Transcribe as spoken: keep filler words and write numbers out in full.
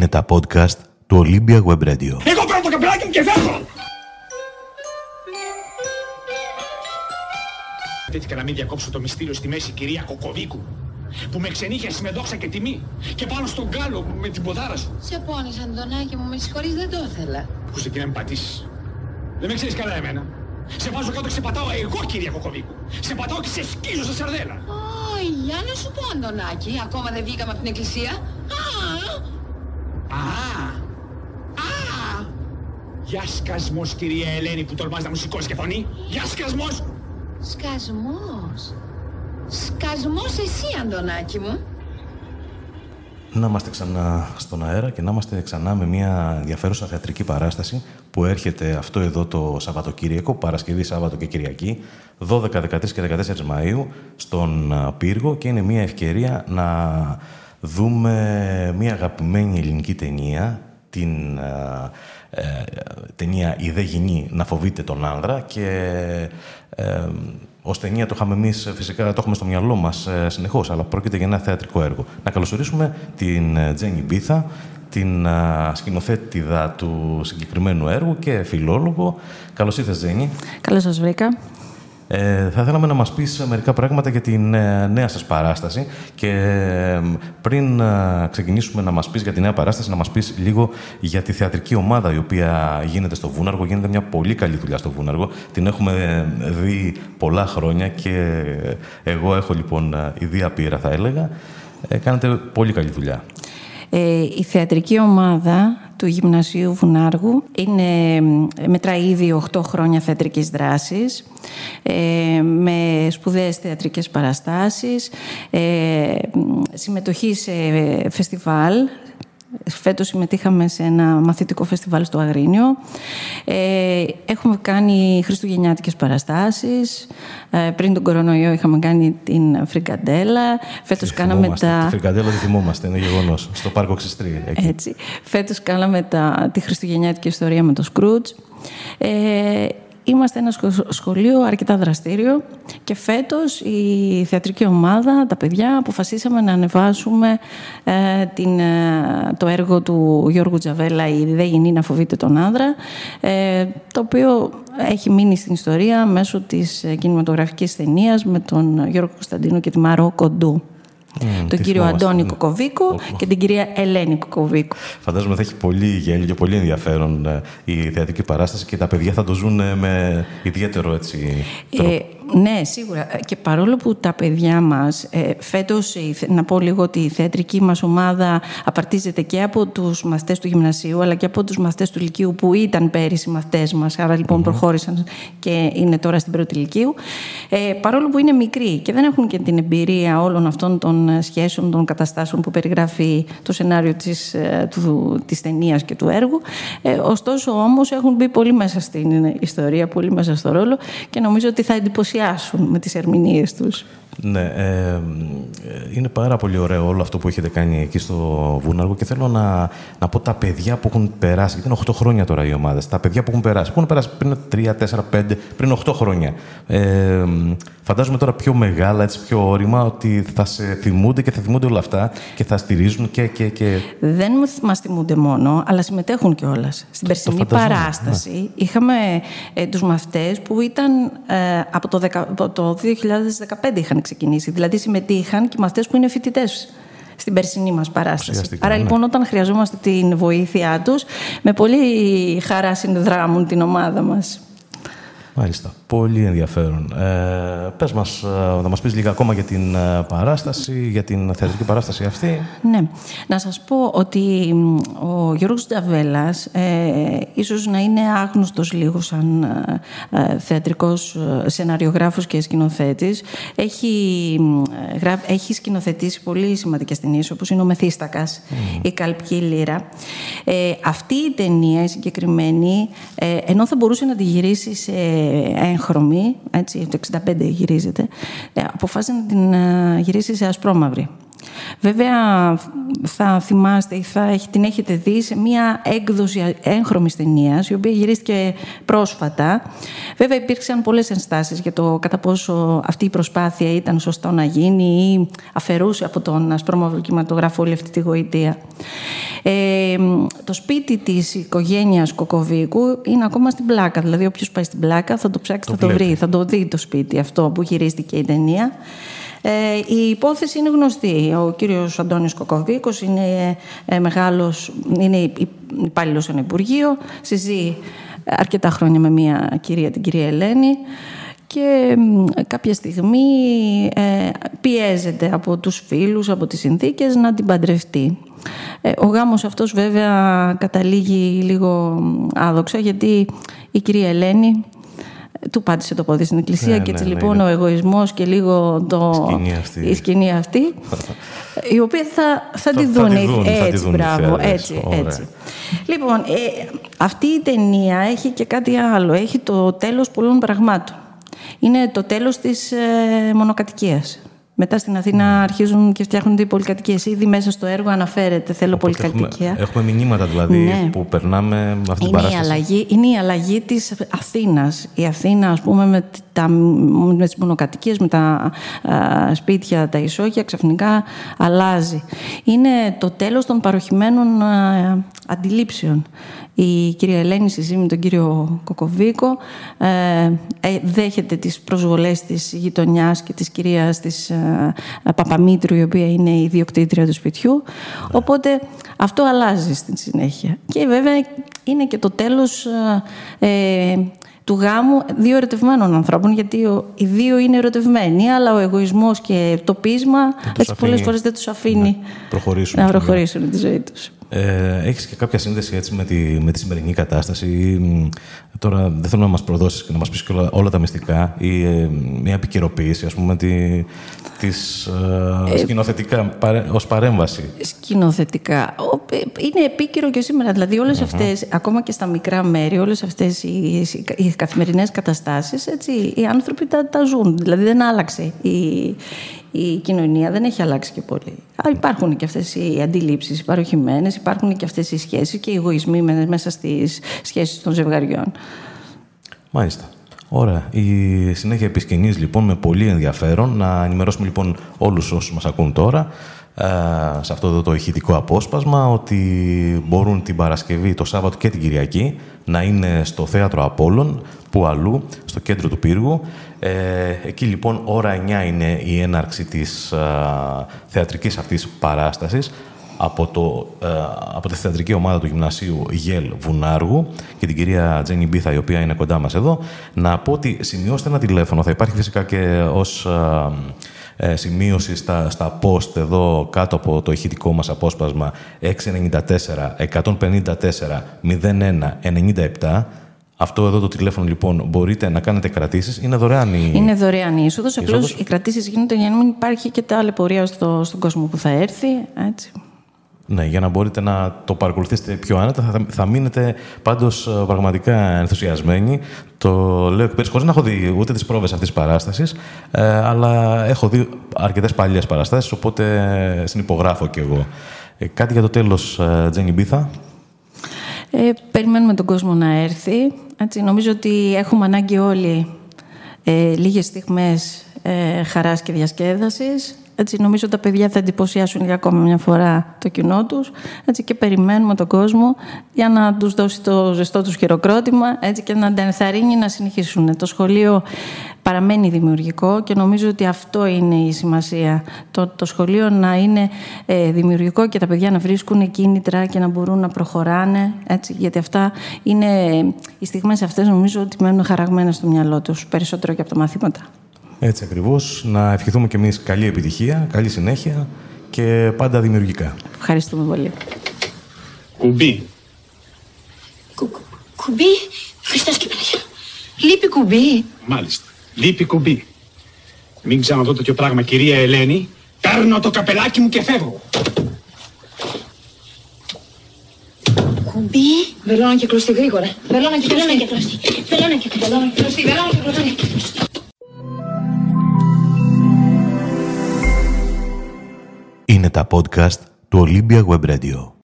Είναι τα podcast του Ολύμπια Γουέμπρεδιο. Εγώ παίρνω το καπελάκι μου και φεύγω! Τέθηκα να μην διακόψω το μυστήριο στη μέση κυρία Κοκοβίκου, που με ξενύχιασε με δόξα και τιμή, και πάνω στον κάλο με την ποδάρασε. Σε πόνισα, Αντωνάκη μου, με συγχωρείς, δεν το ήθελα. Ακούσε και να με πατήσεις. Δεν με ξέρεις καλά εμένα. Σε βάζω κάτω και σε πατάω εγώ, κυρία Κοκοβίκου. Σε πατάω και σε σκίζω σε σαρδέλα. Ω, Γιάννη σου πω, Αντωνάκη, ακόμα δεν βγήκαμε από την εκκλησία. Α, α, γεια σκασμός, κυρία Ελένη, που τολμάς να μου σηκώσει και φωνή. Γεια σκασμός. Σκασμός. Σκασμός εσύ, Αντωνάκη μου. Να είμαστε ξανά στον αέρα και να είμαστε ξανά με μια ενδιαφέρουσα θεατρική παράσταση που έρχεται αυτό εδώ το Σαββατοκύριακο, Παρασκευή, Σάββατο και Κυριακή, δώδεκα, δεκατρείς και δεκατέσσερις Μαΐου, στον Πύργο, και είναι μια ευκαιρία να δούμε μια αγαπημένη ελληνική ταινία, την ε, ταινία «Η δε γυνή να φοβείται τον άνδρα», και ε, ως ταινία το είχαμε εμείς, φυσικά το έχουμε στο μυαλό μας ε, συνεχώς, αλλά πρόκειται για ένα θεατρικό έργο. Να καλωσορίσουμε την Τζένη Μπίθα, την ε, σκηνοθέτηδα του συγκεκριμένου έργου και φιλόλογο. Καλώς ήρθες, Τζένη. Καλώς σας βρήκα. Ε, θα θέλαμε να μας πεις μερικά πράγματα για την ε, νέα σας παράσταση, και ε, πριν ε, ξεκινήσουμε να μας πεις για τη νέα παράσταση, να μας πεις λίγο για τη θεατρική ομάδα η οποία γίνεται στο Βούναργο. Γίνεται μια πολύ καλή δουλειά στο Βούναργο. Την έχουμε δει πολλά χρόνια και εγώ έχω λοιπόν ιδία πείρα, θα έλεγα. Ε, κάνετε πολύ καλή δουλειά. Ε, η θεατρική ομάδα του Γυμνασίου Βουνάργου είναι, μετράει ήδη οκτώ χρόνια θεατρικής δράσης, ε, με σπουδαίες θεατρικές παραστάσεις, ε, συμμετοχή σε φεστιβάλ. Φέτος συμμετείχαμε σε ένα μαθητικό φεστιβάλ στο Αγρίνιο. Ε, έχουμε κάνει χριστουγεννιάτικες παραστάσεις. Ε, πριν τον κορονοϊό είχαμε κάνει την φρικαντέλα. Φέτος κάναμε τα... Τη φρικαντέλα τη θυμόμαστε, είναι γεγονός. Στο πάρκο Ξιστρή. Έτσι. Φέτος κάναμε τα... τη χριστουγεννιάτικη ιστορία με το Σκρούτζ. Ε, Είμαστε ένα σχολείο αρκετά δραστήριο, και φέτος η θεατρική ομάδα, τα παιδιά, αποφασίσαμε να ανεβάσουμε ε, την, ε, το έργο του Γιώργου Τζαβέλλα, «Η δε γυνή να φοβείται τον άνδρα», ε, το οποίο έχει μείνει στην ιστορία μέσω της κινηματογραφικής ταινίας με τον Γιώργο Κωνσταντίνο και τη Μαρό Κοντού. Mm, τον κύριο θυμόμαστε. Αντώνη Κοκοβίκο oh. και την κυρία Ελένη Κοκοβίκο. Φαντάζομαι θα έχει πολύ γέλιο και πολύ ενδιαφέρον η θεατρική παράσταση, και τα παιδιά θα το ζουν με ιδιαίτερο έτσι τρόπο. Ε, ναι, σίγουρα. Και παρόλο που τα παιδιά μας, ε, φέτος, να πω λίγο ότι η θεατρική μας ομάδα απαρτίζεται και από τους μαθητές του γυμνασίου, αλλά και από τους μαθητές του Λυκείου, που ήταν πέρυσι μαθητές μας, άρα λοιπόν mm-hmm. προχώρησαν και είναι τώρα στην πρώτη Λυκείου. Ε, παρόλο που είναι μικροί και δεν έχουν και την εμπειρία όλων αυτών των σχέσεων, των καταστάσεων που περιγράφει το σενάριο της, του, της ταινίας και του έργου. Ε, ωστόσο όμως έχουν μπει πολύ μέσα στην ιστορία, πολύ μέσα στο ρόλο, και νομίζω ότι θα εντυπωσιάσουν με τις ερμηνείες τους. Ναι, ε, είναι πάρα πολύ ωραίο όλο αυτό που έχετε κάνει εκεί στο Βούναργο, και θέλω να, να πω τα παιδιά που έχουν περάσει, γιατί είναι οκτώ χρόνια τώρα οι ομάδες, τα παιδιά που έχουν περάσει, που έχουν περάσει πριν τρία, τέσσερα, πέντε, πριν οκτώ χρόνια. Ε, φαντάζομαι τώρα πιο μεγάλα, έτσι, πιο όρημα, ότι θα σε θυμούνται και θα θυμούνται όλα αυτά και θα στηρίζουν και... και, και... Δεν μας θυμούνται μόνο, αλλά συμμετέχουν κιόλας. Στην το, περσινή το παράσταση ναι. είχαμε ε, τους μαθητές που ήταν ε, από το, το δύο χιλιάδες δεκαπέντε είχαν ξεκινήσει. Δηλαδή συμμετείχαν και οι μαθητές που είναι φοιτητές στην περσινή μας παράσταση. Άρα ναι. λοιπόν, όταν χρειαζόμαστε την βοήθειά τους, με πολύ χαρά συνδράμουν την ομάδα μας. Μάλιστα. Πολύ ενδιαφέρον. Ε, πες μας, να μας πεις λίγα ακόμα για την παράσταση, για την θεατρική παράσταση αυτή. Ναι. Να σας πω ότι ο Γιώργος Τζαβέλλας, ε, ίσως να είναι άγνωστος λίγο σαν ε, θεατρικός σεναριογράφος και σκηνοθέτης, έχει, ε, έχει σκηνοθετήσει πολύ σημαντικές ταινίες, όπως είναι ο Μεθύστακας, mm. η Καλπική Λύρα. Ε, αυτή η ταινία, η συγκεκριμένη, ε, ενώ θα μπορούσε να τη γυρίσει σε έγχρωμη, έτσι, το εξήντα πέντε γυρίζεται, αποφάσισε να την γυρίσει σε ασπρόμαυρη. Βέβαια, θα θυμάστε ή θα την έχετε δει σε μία έκδοση έγχρωμης ταινίας, η οποία γυρίστηκε πρόσφατα. Βέβαια, υπήρξαν πολλές ενστάσεις για το κατά πόσο αυτή η προσπάθεια ήταν σωστό να γίνει ή αφαιρούσε από τον ασπρόμαυρο κινηματογράφο όλη αυτή τη γοητεία. Ε, το σπίτι της οικογένειας Κοκοβίκου είναι ακόμα στην Πλάκα. Δηλαδή, όποιος πάει στην Πλάκα θα το ψάξει, το θα το βρει, θα το δει το σπίτι αυτό που γυρίστηκε η ταινία. Ε, η υπόθεση είναι γνωστή. Ο κύριος Αντώνης Κοκοβίκος είναι, ε, μεγάλος, είναι υπάλληλος στον Υπουργείο, συζεί αρκετά χρόνια με μια κυρία, την κυρία Ελένη, και ε, κάποια στιγμή ε, πιέζεται από τους φίλους, από τις συνθήκες, να την παντρευτεί. Ε, ο γάμος αυτός βέβαια καταλήγει λίγο άδοξα, γιατί η κυρία Ελένη του πάτησε το πόδι στην εκκλησία, ναι, και έτσι, ναι, λοιπόν, ναι, ο εγωισμός και λίγο το... σκηνή αυτή. η σκηνή αυτή, η οποία θα, θα τη δουν. Έτσι, μπράβο, έτσι, έτσι. Λοιπόν, ε, αυτή η ταινία έχει και κάτι άλλο. Έχει το τέλος πολλών πραγμάτων. Είναι το τέλος της ε, μονοκατοικίας. Μετά στην Αθήνα αρχίζουν και φτιάχνονται οι πολυκατοικίες. Ήδη μέσα στο έργο αναφέρεται «Θέλω πολυκατοικία». Έχουμε, έχουμε μηνύματα δηλαδή, ναι, που περνάμε με αυτή την παράσταση. Η αλλαγή, είναι η αλλαγή της Αθήνας. Η Αθήνα, ας πούμε, με, τα, με τις μονοκατοικίες, με τα α, σπίτια, τα ισόγεια, ξαφνικά αλλάζει. Είναι το τέλος των παροχημένων α, αντιλήψεων. Η κυρία Ελένη συζεί με τον κύριο Κοκοβίκο, ε, δέχεται τις προσβολές της γειτονιάς και της κυρίας της ε, Παπαμήτρου, η οποία είναι η ιδιοκτήτρια του σπιτιού. Yeah. Οπότε αυτό αλλάζει στην συνέχεια. Και βέβαια είναι και το τέλος ε, του γάμου δύο ερωτευμένων ανθρώπων, γιατί ο, οι δύο είναι ερωτευμένοι, αλλά ο εγωισμός και το πείσμα έτσι πολλές φορές δεν τους αφήνει να προχωρήσουν, να προχωρήσουν τη ζωή τους. Ε, έχεις και κάποια σύνδεση έτσι με τη, με τη σημερινή κατάσταση? Τώρα δεν θέλω να μας προδώσεις και να μας πεις και όλα, όλα τα μυστικά, ή ε, μια επικαιροποίηση, ας πούμε, τη, της ε, σκηνοθετικά παρέ, ως παρέμβαση. Σκηνοθετικά. Είναι επίκαιρο και σήμερα. Δηλαδή όλες mm-hmm. αυτές, ακόμα και στα μικρά μέρη, όλες αυτές οι, οι καθημερινές καταστάσεις, έτσι, οι άνθρωποι τα, τα ζουν. Δηλαδή δεν άλλαξε η, η κοινωνία, δεν έχει αλλάξει και πολύ. Α, υπάρχουν και αυτές οι αντιλήψεις, οι παροχημένες, υπάρχουν και αυτές οι σχέσεις και οι εγωισμοί μέσα στις σχέσεις των ζευγαριών. Μάλιστα. Ωραία. Η συνέχεια επί σκηνής, λοιπόν, με πολύ ενδιαφέρον. Να ενημερώσουμε, λοιπόν, όλους όσους μας ακούν τώρα σε αυτό εδώ το ηχητικό απόσπασμα, ότι μπορούν την Παρασκευή, το Σάββατο και την Κυριακή να είναι στο Θέατρο Απόλλων, που αλλού, στο κέντρο του Πύργου. Ε, εκεί λοιπόν ώρα εννιά είναι η έναρξη της α, θεατρικής αυτής παράστασης από, το, α, από τη θεατρική ομάδα του Γυμνασίου Γελ Βουνάργου και την κυρία Τζένη Μπίθα, η οποία είναι κοντά μας εδώ. Να πω ότι σημειώστε ένα τηλέφωνο, θα υπάρχει φυσικά και ως... Α, Ε, σημείωση στα, στα post εδώ κάτω από το ηχητικό μας απόσπασμα, έξι εννιά τέσσερα ένα πέντε τέσσερα μηδέν ένα εννιά επτά. Αυτό εδώ το τηλέφωνο, λοιπόν, μπορείτε να κάνετε κρατήσεις. Είναι δωρεάν η... Είναι δωρεάν η είσοδος. Απλώς οι κρατήσεις γίνονται για να μην υπάρχει και τα ταλαιπωρία στο, στον κόσμο που θα έρθει. Έτσι. Ναι, για να μπορείτε να το παρακολουθήσετε πιο άνετα. Θα, θα μείνετε πάντως πραγματικά ενθουσιασμένοι. Το λέω εκ χωρίς να έχω δει ούτε τις πρόβες αυτής της παράστασης, ε, αλλά έχω δει αρκετές παλιές παραστάσεις, οπότε συνυπογράφω κι εγώ. Ε, κάτι για το τέλος, Τζένι Μπίθα. Ε, περιμένουμε τον κόσμο να έρθει. Έτσι, νομίζω ότι έχουμε ανάγκη όλοι ε, λίγες στιγμές ε, χαράς και διασκέδασης. Έτσι, νομίζω ότι τα παιδιά θα εντυπωσιάσουν για ακόμα μια φορά το κοινό τους. Έτσι, και περιμένουμε τον κόσμο για να τους δώσει το ζεστό τους χειροκρότημα, έτσι, και να τα ενθαρρύνει να συνεχίσουν. Το σχολείο παραμένει δημιουργικό και νομίζω ότι αυτό είναι η σημασία. Το, το σχολείο να είναι ε, δημιουργικό και τα παιδιά να βρίσκουν κίνητρα και να μπορούν να προχωράνε. Έτσι, γιατί αυτά είναι, οι στιγμές αυτές νομίζω ότι μένουν χαραγμένες στο μυαλό τους περισσότερο και από τα μαθήματα. Έτσι ακριβώς. Να ευχηθούμε και εμείς καλή επιτυχία, καλή συνέχεια και πάντα δημιουργικά. Ευχαριστούμε πολύ. Κουμπί. Κου, κου, κουμπί. Χριστός και Παναγιά. Λείπει κουμπί. Μάλιστα. Λείπει κουμπί. Μην ξαναδώ τέτοιο πράγμα, κυρία Ελένη. Παίρνω το καπελάκι μου και φεύγω. Κουμπί. Βελόνα και κλωστή γρήγορα. Βελόνα και κλωστή. Βελόνα και κλωστή. Βελόνα και κλωστή. Είναι τα podcast του Ολύμπια Γουέμπρεδιο.